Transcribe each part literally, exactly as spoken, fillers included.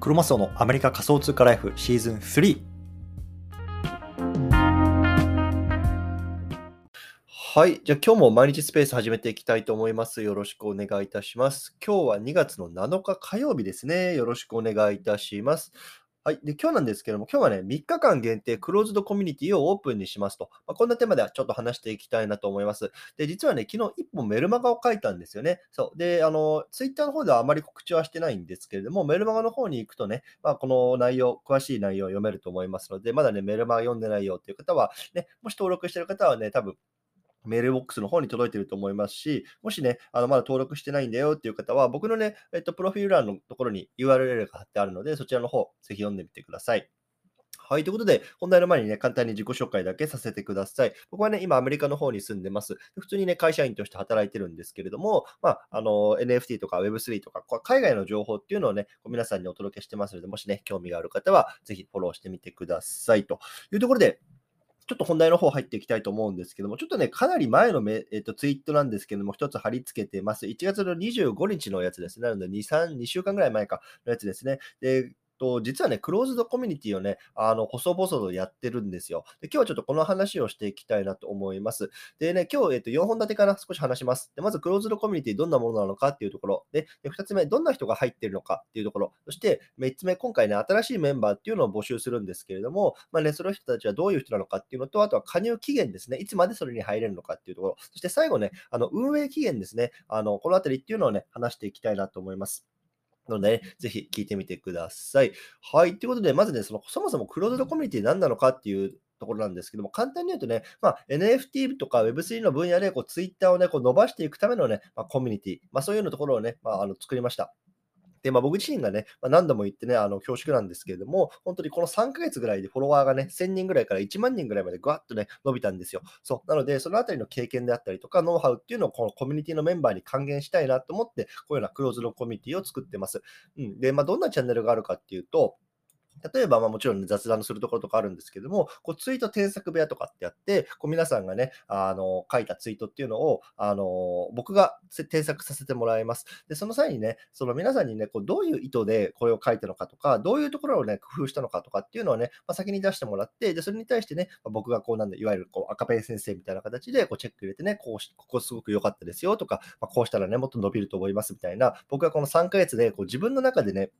クロマスオのアメリカ仮想通貨ライフシーズンスリー。はい、じゃあ今日も毎日スペース始めていきたいと思います。よろしくお願いいたします。今日はにがつのなのか火曜日ですね。よろしくお願いいたします。はい、で今日なんですけども、今日はね、みっかかん限定クローズドコミュニティをオープンにしますと、まあ、こんなテーマではちょっと話していきたいなと思います。で、実はね、昨日いっぽんメルマガを書いたんですよね。そう。で、あの、ツイッターの方ではあまり告知はしてないんですけれども、メルマガの方に行くとね、まあ、この内容、詳しい内容を読めると思いますので、まだね、メルマガ読んでないよという方は、ね、もし登録している方はね、多分、メールボックスの方に届いていると思いますし、もしね、あのまだ登録してないんだよっていう方は、僕のね、えっと、プロフィール欄のところに ユーアールエル が貼ってあるので、そちらの方、ぜひ読んでみてください。はい、ということで、本題の前にね、簡単に自己紹介だけさせてください。僕はね、今、アメリカの方に住んでます。普通にね、会社員として働いてるんですけれども、まあ、あの、エヌエフティー とか ウェブスリー とか、海外の情報っていうのをね、皆さんにお届けしてますので、もしね、興味がある方は、ぜひフォローしてみてください。というところで、ちょっと本題の方入っていきたいと思うんですけども、ちょっとね、かなり前のめ、えっと、ツイートなんですけども、一つ貼り付けてます。いちがつのにじゅうごにちのやつですね。なので、に、さん、にしゅうかんぐらい前かのやつですね。で、と実はね、クローズドコミュニティをね、あの、細々とやってるんですよ。で、今日はちょっとこの話をしていきたいなと思います。でね、今日、えっと、よんほんだてかな、少し話します。で、まず、クローズドコミュニティどんなものなのかっていうところ。で、でふたつめ、どんな人が入っているのかっていうところ。そして、みっつめ、今回ね、新しいメンバーっていうのを募集するんですけれども、まあね、その人たちはどういう人なのかっていうのと、あとは加入期限ですね。いつまでそれに入れるのかっていうところ。そして、最後ね、あの、運営期限ですね。あの、このあたりっていうのをね、話していきたいなと思います。なので、ね、ぜひ聞いてみてください。はい。ということで、まずね、その、そもそもクローズドコミュニティ何なのかっていうところなんですけども、簡単に言うとね、まあ、エヌエフティー とか ウェブスリー の分野で、こう、Twitter をね、こう伸ばしていくためのね、まあ、コミュニティ、まあ、そういうのところをね、まあ、あの作りました。で、まあ、僕自身がね、まあ、何度も言ってね、あの恐縮なんですけれども、本当にこのさんかげつぐらいでフォロワーがね、せんにんぐらいからいちまんにんぐらいまでぐわっとね、伸びたんですよ。そう。なので、そのあたりの経験であったりとか、ノウハウっていうのをこのコミュニティのメンバーに還元したいなと思って、こういうようなクローズドコミュニティを作ってます。うん。で、まあ、どんなチャンネルがあるかっていうと、例えば、まあもちろん、ね、雑談するところとかあるんですけども、こうツイート添削部屋とかってやって、こう皆さんがね、あの、書いたツイートっていうのを、あの、僕が添削させてもらいます。で、その際にね、その皆さんにね、こうどういう意図でこれを書いたのかとか、どういうところをね、工夫したのかとかっていうのをね、まあ、先に出してもらって、で、それに対してね、まあ、僕がこうなんで、いわゆるこう赤ペン先生みたいな形でこうチェック入れてね、こうし、ここすごく良かったですよとか、まあ、こうしたらね、もっと伸びると思いますみたいな、僕がこのさんかげつでこう自分の中でね、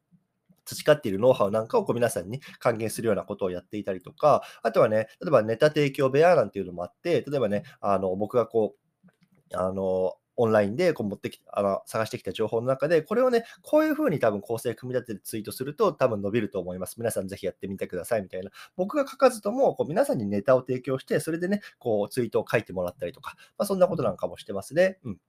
培っているノウハウなんかをこう皆さんに還元するようなことをやっていたりとか、あとはね、例えばネタ提供部屋なんていうのもあって、例えばね、あの僕がこう、あの、オンラインでこう持ってきあの探してきた情報の中で、これをね、こういうふうに多分構成組み立ててツイートすると多分伸びると思います。皆さんぜひやってみてくださいみたいな。僕が書かずとも、こう皆さんにネタを提供して、それでね、こうツイートを書いてもらったりとか、まあ、そんなことなんかもしてますね。うん。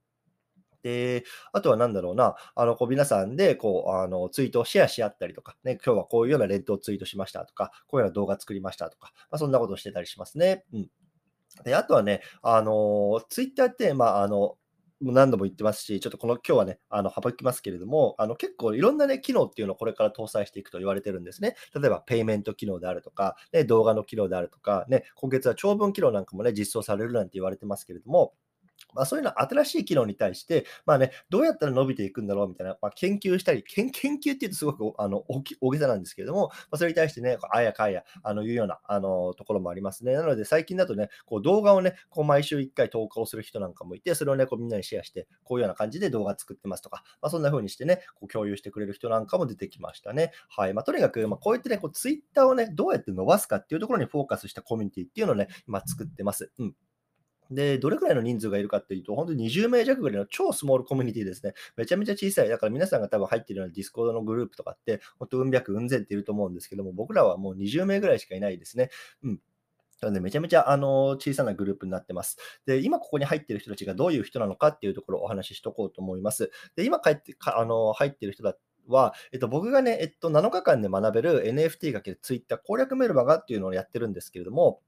で、あとは何だろうな、あの、こう皆さんで、こう、あの、ツイートをシェアし合ったりとか、ね、今日はこういうような連投をツイートしましたとか、こういうような動画作りましたとか、まあ、そんなことをしてたりしますね。うん。で、あとはね、あの、ツイッターって、まあ、あの、何度も言ってますし、ちょっとこの今日はね、あの、省きますけれども、あの、結構いろんなね、機能っていうのをこれから搭載していくと言われてるんですね。例えば、ペイメント機能であるとか、ね、動画の機能であるとか、ね、今月は長文機能なんかもね、実装されるなんて言われてますけれども、まあ、そういうの新しい機能に対して、まあね、どうやったら伸びていくんだろうみたいな、まあ、研究したり、研、研究っていうとすごくあの大き大げさなんですけれども、まあ、それに対してね、あやかや、あの、いうような、あの、ところもありますね。なので、最近だとね、こう動画をね、こう毎週いっかい投稿する人なんかもいて、それをね、こうみんなにシェアして、こういうような感じで動画作ってますとか、まあ、そんな風にしてね、こう共有してくれる人なんかも出てきましたね。はい。まあ、とにかく、まあ、こうやってね、こうツイッターをね、どうやって伸ばすかっていうところにフォーカスしたコミュニティっていうのをね、今作ってます。うん。で、どれくらいの人数がいるかっていうと、本当ににじゅうめいじゃくぐらいの超スモールコミュニティですね。めちゃめちゃ小さい。だから皆さんが多分入ってるようなディスコードのグループとかって、本当うん百うん千っていると思うんですけども、僕らはもうにじゅうめいぐらいしかいないですね。うん。なので、めちゃめちゃあの小さなグループになってます。で、今ここに入ってる人たちがどういう人なのかっていうところをお話ししとこうと思います。で、今帰ってかあの入ってる人だって、はえっと、僕がね、えっと、なのかかんで学べる エヌエフティー×Twitter 攻略メルマガっていうのをやってるんですけれども、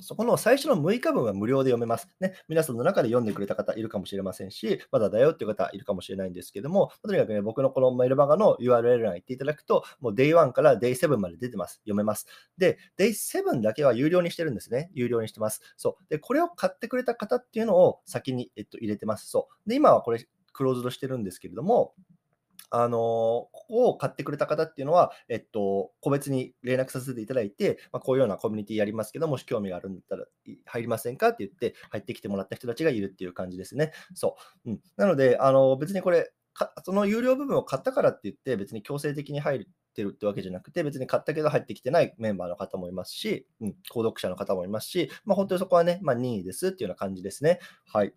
そこの最初のむいかぶんは無料で読めます。ね、皆さんの中で読んでくれた方いるかもしれませんし、まだだよっていう方いるかもしれないんですけども、とにかくね、僕のこのメルマガの ユーアールエル 欄行っていただくと、もう デイワン から デイセブン まで出てます。読めます。で、デイセブン だけは有料にしてるんですね。有料にしてます。そう。で、これを買ってくれた方っていうのを先に、えっと、入れてます。そう。で、今はこれクローズドしてるんですけれども、あのここを買ってくれた方っていうのは、えっと、個別に連絡させていただいて、まあ、こういうようなコミュニティやりますけど、もし興味があるんだったら入りませんかって言って入ってきてもらった人たちがいるっていう感じですね。そう、うん、なのであの別にこれかその有料部分を買ったからって言って別に強制的に入るってるってわけじゃなくて、別に買ったけど入ってきてないメンバーの方もいますし、うん、購読者の方もいますし、まあ、本当にそこはね、まあ、任意ですっていうような感じですね。はい。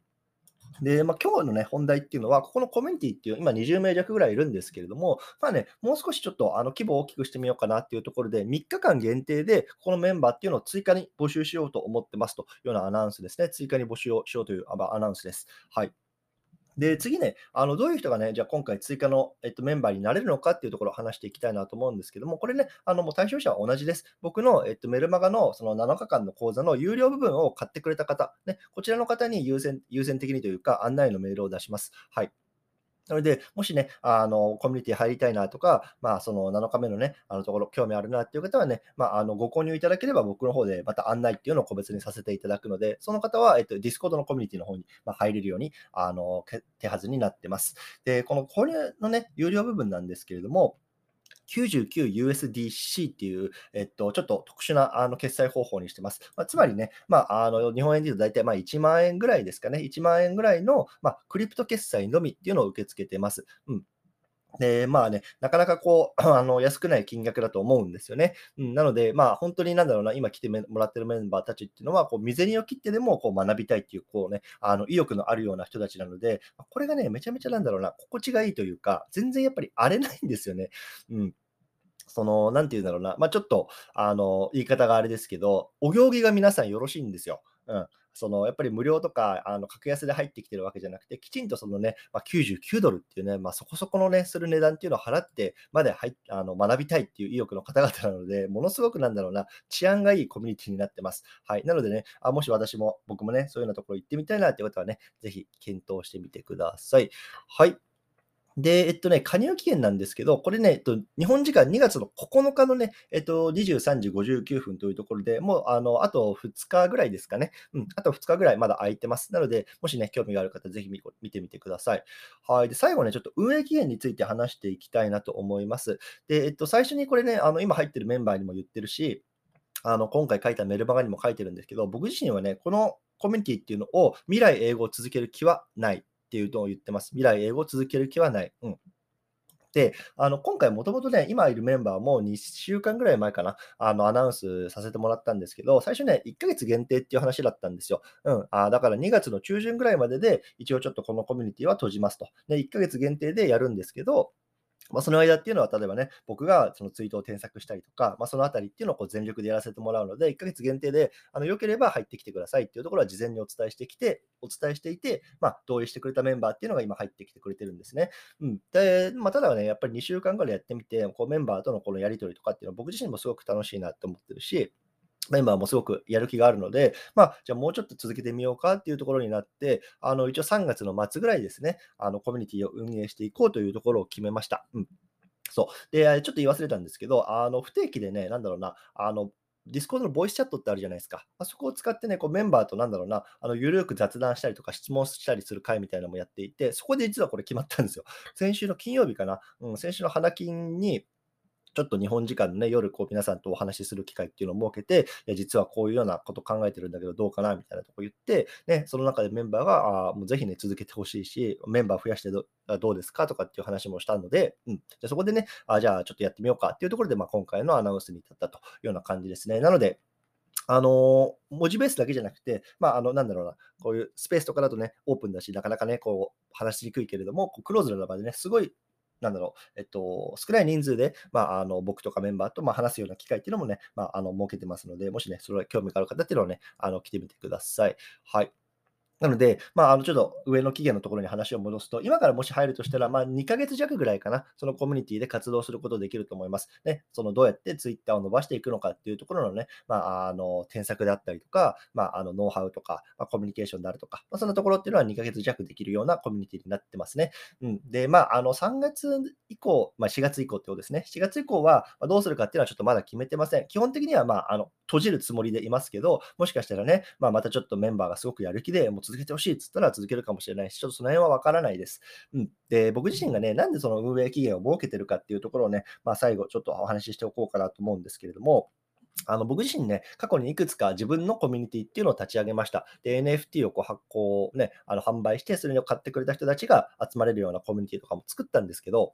で、まあ、今日のね、本題っていうのは、ここのコミュニティっていう、今にじゅうめいじゃくぐらいいるんですけれども、まあね、もう少しちょっとあの規模を大きくしてみようかなっていうところで、みっかかん限定で、ここのメンバーっていうのを追加に募集しようと思ってますというようなアナウンスですね。追加に募集をしようというアナウンスです。はい。で、次ね、あのどういう人がね、じゃあ今回追加の、えっと、メンバーになれるのかっていうところを話していきたいなと思うんですけども、これね、あのもう対象者は同じです。僕の、えっと、メルマガのそのなのかかんの講座の有料部分を買ってくれた方、ね、こちらの方に優先、優先的にというか、案内のメールを出します。はい。なので、もしね、あのコミュニティ入りたいなとか、まあ、そのなのかめのね、あのところ興味あるなっていう方はね、まあ、あのご購入いただければ僕の方でまた案内っていうのを個別にさせていただくので、その方は、えっと、ディスコード のコミュニティの方に入れるようにあの手はずになってます。で、この購入のね、有料部分なんですけれども、きゅうじゅうきゅうユーエスディーシー っていう、えっと、ちょっと特殊なあの決済方法にしてます。まあ、つまりね、まあ、あの日本円で言うと大体まあいちまんえんぐらいですかね、いちまんえんぐらいの、まあ、クリプト決済のみっていうのを受け付けてます。うんでまあね、なかなかこうあの安くない金額だと思うんですよね。うん、なので、まあ、本当になんだろうな、今来てもらってるメンバーたちっていうのは、こう身銭を切ってでもこう学びたいっていう、こうね、あの意欲のあるような人たちなので、これがね、めちゃめちゃなんだろうな、心地がいいというか、全然やっぱり荒れないんですよね。うんそのなんていうんだろうな、まあ、ちょっとあの言い方があれですけど、お行儀が皆さんよろしいんですよ。うんそのやっぱり無料とかあの格安で入ってきてるわけじゃなくて、きちんとそのね、まあ、きゅうじゅうきゅうドルっていうね、まあ、そこそこのねする値段っていうのを払ってまで入っあの学びたいっていう意欲の方々なので、ものすごくなんだろうな、治安がいいコミュニティになってます。はい、なのでね、あもし私も僕もねそういうようなところ行ってみたいなっていう方はね、ぜひ検討してみてください。はい。で、えっとね、加入期限なんですけど、これね、えっと、日本時間にがつのここのかのね、えっと、にじゅうさんじごじゅうきゅうふんというところで、もう、あの、あとふつかぐらいですかね。うん、あとふつかぐらいまだ空いてます。なので、もしね、興味がある方、ぜひ 見, 見てみてください。はい。で、最後ね、ちょっと運営期限について話していきたいなと思います。で、えっと、最初にこれね、あの、今入ってるメンバーにも言ってるし、あの、今回書いたメルマガにも書いてるんですけど、僕自身はね、このコミュニティっていうのを、未来英語を続ける気はない。っていうのを言ってます。未来英語を続ける気はない。うん、で、あの今回もともとね、今いるメンバーもにしゅうかんぐらい前かな、あのアナウンスさせてもらったんですけど、最初ね、いっかげつ限定っていう話だったんですよ。うん、あだからにがつのちゅうじゅんぐらいまでで、一応ちょっとこのコミュニティは閉じますと。で、いっかげつ限定でやるんですけど、まあ、その間っていうのは、例えばね、僕がそのツイートを添削したりとか、まあ、そのあたりっていうのをこう全力でやらせてもらうので、いっかげつ限定で、あの良ければ入ってきてくださいっていうところは事前にお伝えしてきて、お伝えしていて、まあ、同意してくれたメンバーっていうのが今入ってきてくれてるんですね。うん、で、まあ、ただね、やっぱりにしゅうかんぐらいやってみて、こうメンバーとのこのやり取りとかっていうのは僕自身もすごく楽しいなって思ってるし、メンバーもすごくやる気があるので、まあ、じゃあもうちょっと続けてみようかっていうところになって、あの一応さんがつのまつぐらいですね、あのコミュニティを運営していこうというところを決めました。うん、そうで、ちょっと言い忘れたんですけど、あの不定期でね、なんだろうな、あのディスコード のボイスチャットってあるじゃないですか。あそこを使ってね、こうメンバーとなんだろうな、あの緩く雑談したりとか質問したりする会みたいなのもやっていて、そこで実はこれ決まったんですよ。先週の金曜日かな、うん、先週の花金に、ちょっと日本時間の、ね、夜こう皆さんとお話しする機会っていうのを設けて、いや実はこういうようなこと考えてるんだけどどうかなみたいなとこ言って、ね、その中でメンバーがあもうぜひね続けてほしいし、メンバー増やして ど, どうですかとかっていう話もしたので、うん、じゃそこでねあじゃあちょっとやってみようかっていうところで、まあ、今回のアナウンスに至ったというような感じですね。なのであの文字ベースだけじゃなくて、まあ、あのなんだろうな、こういうスペースとかだとねオープンだしなかなかねこう話しにくいけれども、こうクローズの中でねすごいなんだろう、えっと、少ない人数で、まあ、あの僕とかメンバーと、まあ、話すような機会っていうのもね、まあ、あの設けてますので、もしね、それは興味がある方っていうのをね、あの来てみてください。はい。なので、まあ、あのちょっと上の期限のところに話を戻すと、今からもし入るとしたら、まあ、にかげつじゃくぐらいかな、そのコミュニティで活動することできると思います。ね、そのどうやってツイッターを伸ばしていくのかっていうところのね、まあ、あの添削であったりとか、まあ、あのノウハウとか、まあ、コミュニケーションであるとか、まあ、そんなところっていうのはにかげつじゃくできるようなコミュニティになってますね。うん、で、まあ、あのさんがついこう、まあ、しがついこうってことですね。しがついこうはどうするかっていうのはちょっとまだ決めてません。基本的には、まあ、あの閉じるつもりでいますけど、もしかしたらね、まあ、またちょっとメンバーがすごくやる気で、もう続けてほしいっつったら続けるかもしれないし、ちょっとその辺は分からないです。うん、で僕自身がね、なんでその運営期限を設けてるかっていうところをね、まあ、最後ちょっとお話ししておこうかなと思うんですけれども、あの僕自身ね、過去にいくつか自分のコミュニティっていうのを立ち上げました。で、エヌエフティー をこう発行、ね、あの販売して、それを買ってくれた人たちが集まれるようなコミュニティとかも作ったんですけど、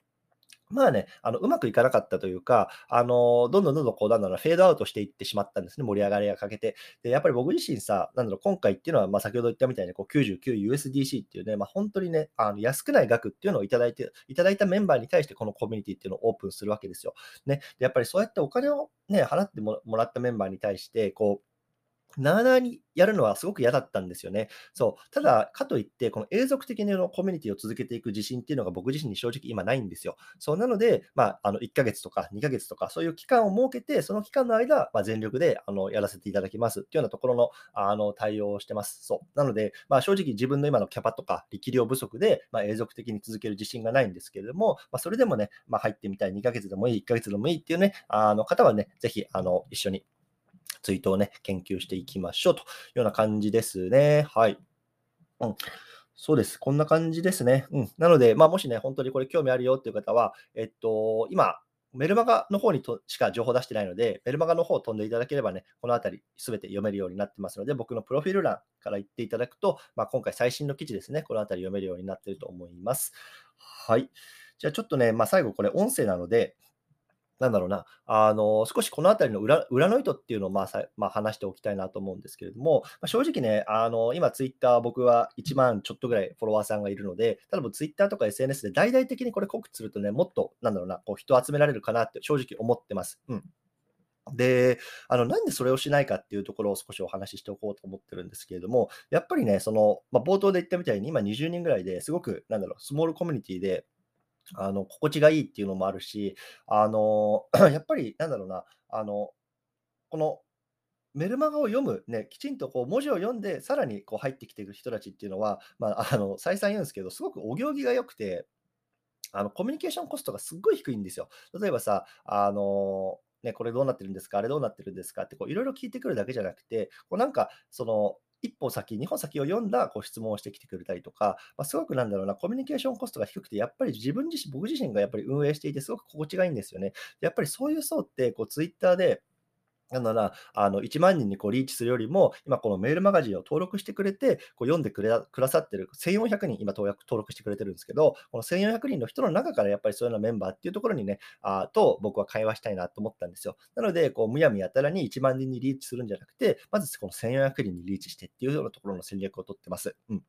まあね、あのうまくいかなかったというか、あのどんどんどんどんこうなんだろうフェードアウトしていってしまったんですね、盛り上がりが欠けて。で、やっぱり僕自身さ、なんだろう今回っていうのは、まあ、先ほど言ったみたいにこう きゅうじゅうきゅうユーエスディーシー っていうね、まあ、本当にね、あの安くない額っていうのをいただいて、いただいたメンバーに対してこのコミュニティっていうのをオープンするわけですよ。ね、でやっぱりそうやってお金を、ね、払ってもらったメンバーに対して、こう、なあなあにやるのはすごく嫌だったんですよね。そう。ただ、かといって、この永続的にのコミュニティを続けていく自信っていうのが僕自身に正直今ないんですよ。そうなので、まあ、あのいっかげつとかにかげつとか、そういう期間を設けて、その期間の間、まあ、全力であのやらせていただきますっていうようなところの、あの対応をしてます。そう。なので、まあ、正直自分の今のキャパとか力量不足で、まあ、永続的に続ける自信がないんですけれども、まあ、それでもね、まあ、入ってみたいにかげつでもいい、いっかげつでもいいっていうね、あの方はね、ぜひあの一緒にツイートをね、研究していきましょうというような感じですね。はい。うん。そうです。こんな感じですね。うん。なので、まあ、もしね、本当にこれ興味あるよっていう方は、えっと、今、メルマガの方にとしか情報出してないので、メルマガの方を飛んでいただければね、このあたりすべて読めるようになってますので、僕のプロフィール欄から行っていただくと、まあ、今回最新の記事ですね、このあたり読めるようになっていると思います。はい。じゃあちょっとね、まあ、最後これ音声なので、なんだろうな、あの少しこのあたりの 裏, 裏の意図っていうのを、まあさまあ、話しておきたいなと思うんですけれども、まあ、正直ね、あの今ツイッター僕はいちまんちょっとぐらいフォロワーさんがいるので、ただツイッターとか エスエヌエス で大々的にこれ告知するとね、もっとなんだろうな、こう人を集められるかなって正直思ってます。うん。で、あのなんでそれをしないかっていうところを少しお話ししておこうと思ってるんですけれども、やっぱりね、そのまあ、冒頭で言ったみたいに今にじゅうにんぐらいですごくなんだろうスモールコミュニティであの心地がいいっていうのもあるし、あのやっぱりなんだろうな、あのこのメルマガを読む、ね、きちんとこう文字を読んでさらにこう入ってきていく人たちっていうのは、まあ、あの再三言うんですけど、すごくお行儀が良くて、あのコミュニケーションコストがすっごい低いんですよ。例えばさ、あのね、これどうなってるんですか、あれどうなってるんですかっていろいろ聞いてくるだけじゃなくて、こうなんかその一歩先、二歩先を読んだこう質問をしてきてくれたりとか、まあ、すごくなんだろうな、コミュニケーションコストが低くて、やっぱり自分自身、僕自身がやっぱり運営していて、すごく心地がいいんですよね。やっぱりそういう層って、ツイッターで、なんだろうな、あのいちまん人にこうリーチするよりも、今このメールマガジンを登録してくれて、こう読んでくれくださってるせんよんひゃくにん、今登録してくれてるんですけど、このせんよんひゃくにんの人の中からやっぱりそういうようなメンバーっていうところにね、あと僕は会話したいなと思ったんですよ。なので、こうむやみやたらにいちまん人にリーチするんじゃなくて、まずこのせんよんひゃくにんにリーチしてっていうようなところの戦略を取ってます。うん。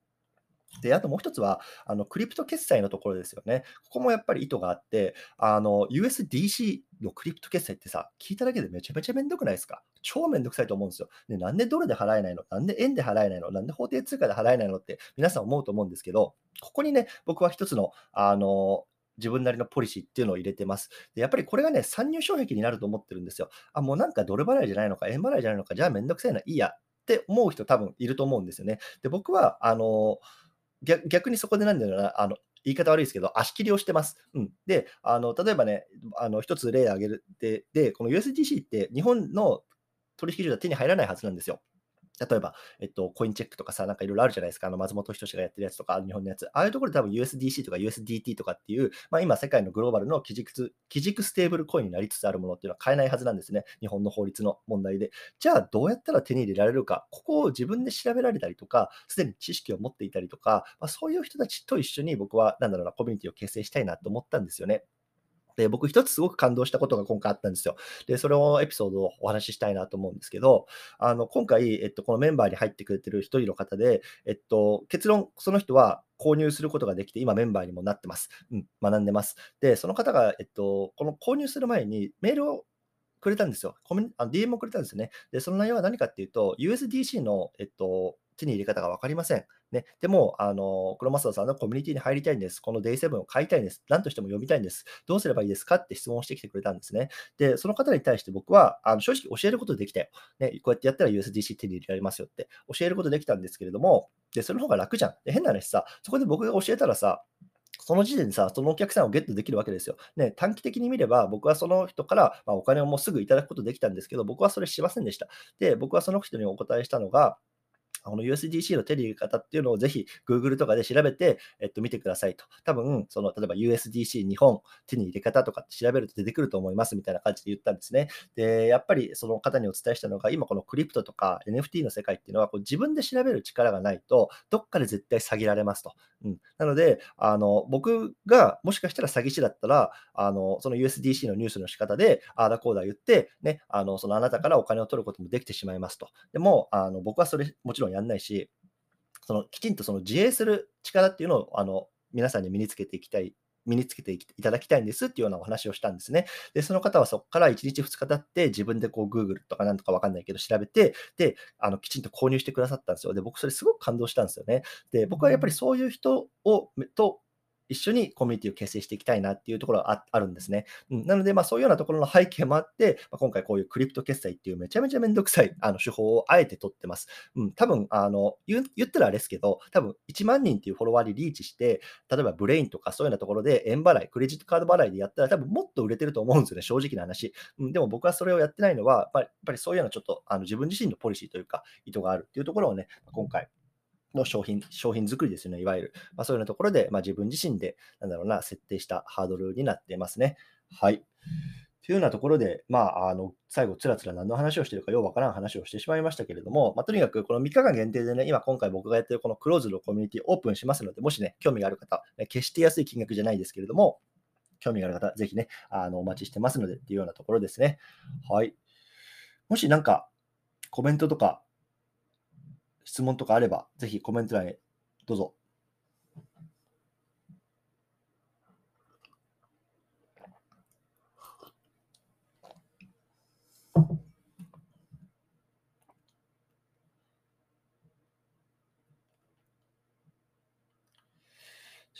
で、あともう一つは、あのクリプト決済のところですよね。ここもやっぱり意図があって、あの ユーエスディーシー のクリプト決済ってさ、聞いただけでめちゃめちゃめんどくないですか？超めんどくさいと思うんですよ。で、なんでドルで払えないの？なんで円で払えないの？なんで法定通貨で払えないのって皆さん思うと思うんですけど、ここにね、僕は一つの、あの、自分なりのポリシーっていうのを入れてます。で、やっぱりこれがね、参入障壁になると思ってるんですよ。あ、もうなんかドル払いじゃないのか、円払いじゃないのか、じゃあめんどくさいな、いいやって思う人多分いると思うんですよね。で、僕は、あの、逆, 逆にそこでなんだろうな、あの言い方悪いですけど、足切りをしてます。うん、で、あの例えばね、あの一つ例を挙げるで、で、この ユーエスディーシー って日本の取引所では手に入らないはずなんですよ。例えば、えっと、コインチェックとかさ、なんかいろいろあるじゃないですか。あの松本人志がやってるやつとか、日本のやつ。ああいうところで多分 ユーエスディーシー とか ユーエスディーティー とかっていう、まあ、今世界のグローバルの基軸、基軸ステーブルコインになりつつあるものっていうのは買えないはずなんですね。日本の法律の問題で。じゃあどうやったら手に入れられるか。ここを自分で調べられたりとか、すでに知識を持っていたりとか、まあ、そういう人たちと一緒に僕は、なんだろうな、コミュニティを形成したいなと思ったんですよね。で、僕一つすごく感動したことが今回あったんですよ。で、それをエピソードをお話ししたいなと思うんですけど、あの、今回、えっと、このメンバーに入ってくれてる一人の方で、えっと、結論、その人は購入することができて、今メンバーにもなってます。うん、学んでます。で、その方が、えっと、この購入する前にメールをくれたんですよ。コミュニ、あの ディーエム をくれたんですよね。で、その内容は何かっていうと、ユーエスディーシー の、えっと、手に入れ方が分かりません。ね、でも、あの黒正さんのコミュニティに入りたいんです。この デイセブン を買いたいんです。何としても読みたいんです。どうすればいいですかって質問してきてくれたんですね。で、その方に対して僕はあの正直教えることできたよ、ね。こうやってやったら ユーエスディーシー 手に入れられますよって教えることできたんですけれども、でその方が楽じゃん。で変な話さ、そこで僕が教えたらさ、その時点でさ、そのお客さんをゲットできるわけですよ。ね、短期的に見れば、僕はその人から、まあ、お金をもうすぐいただくことできたんですけど、僕はそれしませんでした。で、僕はその人にお答えしたのが、この ユーエスディーシー の手に入れ方っていうのをぜひ Google とかで調べて、えっと、見てくださいと。多分その例えば ユーエスディーシー 日本手に入れ方とかって調べると出てくると思いますみたいな感じで言ったんですね。で、やっぱりその方にお伝えしたのが、今このクリプトとか エヌエフティー の世界っていうのはこう自分で調べる力がないとどっかで絶対下げられますと。うん、なのであの僕がもしかしたら詐欺師だったらあのその ユーエスディーシー の入手の仕方であーだこうだ言って、ね、あのそのあなたからお金を取ることもできてしまいますと。でもあの僕はそれもちろんやんないし、そのきちんとその自衛する力っていうのをあの皆さんに身につけていきたい身につけていただきたいんですっていうようなお話をしたんですね。で、その方はそこからいちにちふつか経って自分でこう Google とかなんとかわかんないけど調べて、で、あのきちんと購入してくださったんですよ。で、僕それすごく感動したんですよね。で、僕はやっぱりそういう人をと一緒にコミュニティを形成していきたいなっていうところが あ, あるんですね。うん、なので、まあ、そういうようなところの背景もあって、まあ、今回こういうクリプト決済っていうめちゃめちゃめんどくさいあの手法をあえて取ってます。うん、多分あの 言, 言ったらあれですけど、多分いちまんにんっていうフォロワーにリーチして、例えばブレインとかそういうようなところで円払い、クレジットカード払いでやったら多分もっと売れてると思うんですよね、正直な話。うん、でも僕はそれをやってないのは、やっぱりそういうようなちょっとあの自分自身のポリシーというか意図があるっていうところをね、今回の商品、商品作りですよね、いわゆる。まあ、そういうようなところで、まあ、自分自身で、なんだろうな、設定したハードルになってますね。はい。というようなところで、まあ、あの最後、つらつら何の話をしているかようわからん話をしてしまいましたけれども、まあ、とにかくこのみっかかん限定でね、今今回僕がやっているこのクローズのコミュニティオープンしますので、もしね、興味がある方、決して安い金額じゃないですけれども、興味がある方、ぜひね、あのお待ちしてますのでっていうようなところですね。はい。もしなんか、コメントとか、質問とかあれば、ぜひコメント欄へどうぞ。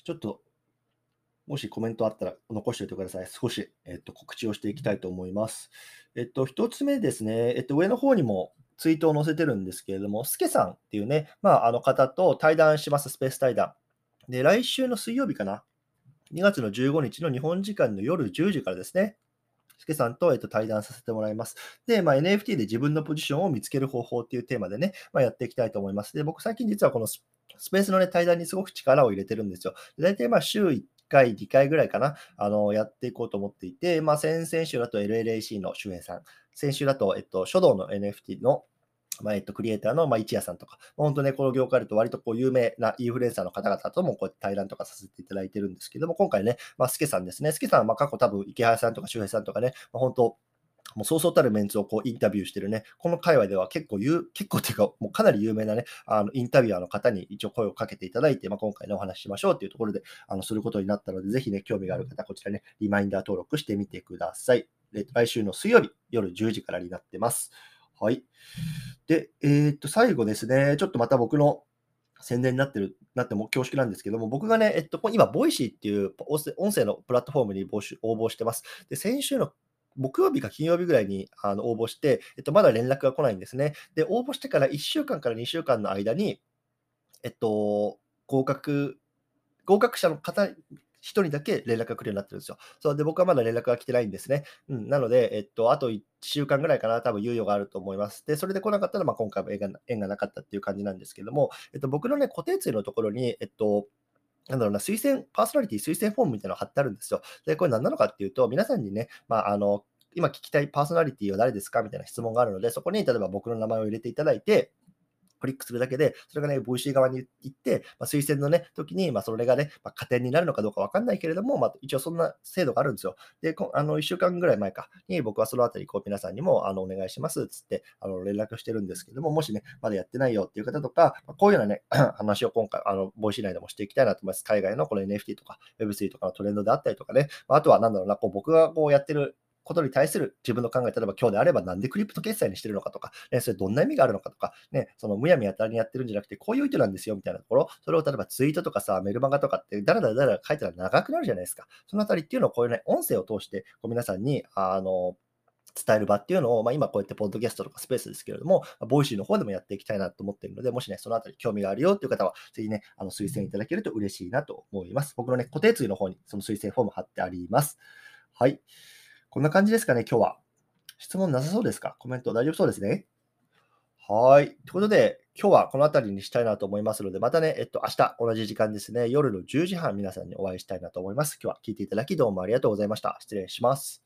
ちょっと、もしコメントあったら残しておいてください。少し、えっと、告知をしていきたいと思います。えっと、一つ目ですね、えっと、上の方にも、ツイートを載せてるんですけれども、スケさんっていうね、まあ、あの方と対談します、スペース対談。で、来週の水曜日かな、にがつのじゅうごにちの日本時間のよるじゅうじからですね、スケさんと、えっと、対談させてもらいます。で、まあ、エヌエフティー で自分のポジションを見つける方法っていうテーマでね、まあ、やっていきたいと思います。で、僕最近実はこのスペースの、ね、対談にすごく力を入れてるんですよ。大体まあ週いっかい、にかいぐらいかな、あのやっていこうと思っていて、まあ、先々週だと エルエルエーシー の周平さん、先週だと、えっと、書道の エヌエフティー の、まあえっと、クリエイターの、まあ、一夜さんとか、本当ね、この業界だと割とこう有名なインフルエンサーの方々ともこう対談とかさせていただいてるんですけども、今回ね、まあ、スケさんですね。スケさんはまあ過去多分池原さんとか周平さんとかね、まあ、本当、もうそうそうたるメンツをこうインタビューしてるね、この界隈では結構有、結構というか、もうかなり有名なね、あのインタビュアーの方に一応声をかけていただいて、まあ、今回のお話ししましょうというところで、あのすることになったので、ぜひね、興味がある方、こちらね、リマインダー登録してみてください。来週の水曜日、よるじゅうじからになってます。はい。で、えー、っと、最後ですね、ちょっとまた僕の宣伝になってる、なっても恐縮なんですけども、僕がね、えっと、今、ボイシーっていう音声のプラットフォームに募集、応募してます。で、先週の木曜日か金曜日ぐらいにあの応募して、えっと、まだ連絡が来ないんですね。で、応募してからいっしゅうかんからにしゅうかんの間に、えっと、合格、合格者の方、一人だけ連絡が来るようになってるんですよ。そうで、僕はまだ連絡が来てないんですね。うん、なので、えっと、あといっしゅうかんぐらいかな、多分猶予があると思います。で、それで来なかったら、まあ、今回も縁が、縁がなかったっていう感じなんですけども、えっと、僕のね、固定ツイートのところに、えっと、なんだろうな、推薦、パーソナリティ推薦フォームみたいなのが貼ってあるんですよ。で、これ何なのかっていうと、皆さんにね、まあ、あの、今聞きたいパーソナリティは誰ですかみたいな質問があるので、そこに例えば僕の名前を入れていただいて、クリックするだけで、それがね、ブイシー 側に行って、まあ、推薦のね、時に、まあ、それがね、まあ、加点になるのかどうか分かんないけれども、まあ、一応そんな制度があるんですよ。で、あのいっしゅうかんぐらい前かに、僕はそのあたり、こう、皆さんにも、あの、お願いします、つって、あの、連絡してるんですけども、もしね、まだやってないよっていう方とか、まあ、こういうようなね、話を今回、あの、ボイシー内でもしていきたいなと思います。海外のこの エヌエフティー とか ウェブスリー とかのトレンドであったりとかね、まあ、あとは、なんだろうな、こう、僕がこうやってる、ことに対する自分の考え、例えば今日であればなんでクリプト決済にしてるのかとか、ね、それどんな意味があるのかとか、ね、そのむやみやたらにやってるんじゃなくて、こういう意図なんですよみたいなところ、それを例えばツイートとかさ、メルマガとかって、だらだらだら書いたら長くなるじゃないですか。そのあたりっていうのをこういうね、音声を通して、皆さんに、あの、伝える場っていうのを、まあ、今こうやってポッドキャストとかスペースですけれども、ボイシーの方でもやっていきたいなと思っているので、もしね、そのあたり興味があるよっていう方は、ぜひね、あの推薦いただけると嬉しいなと思います。僕のね、固定ツイートの方にその推薦フォーム貼ってあります。はい。こんな感じですかね、今日は。質問なさそうですか？コメント大丈夫そうですね。はい。ということで、今日はこの辺りにしたいなと思いますので、またね、えっと、明日同じ時間ですね、夜のじゅうじはん皆さんにお会いしたいなと思います。今日は聞いていただきどうもありがとうございました。失礼します。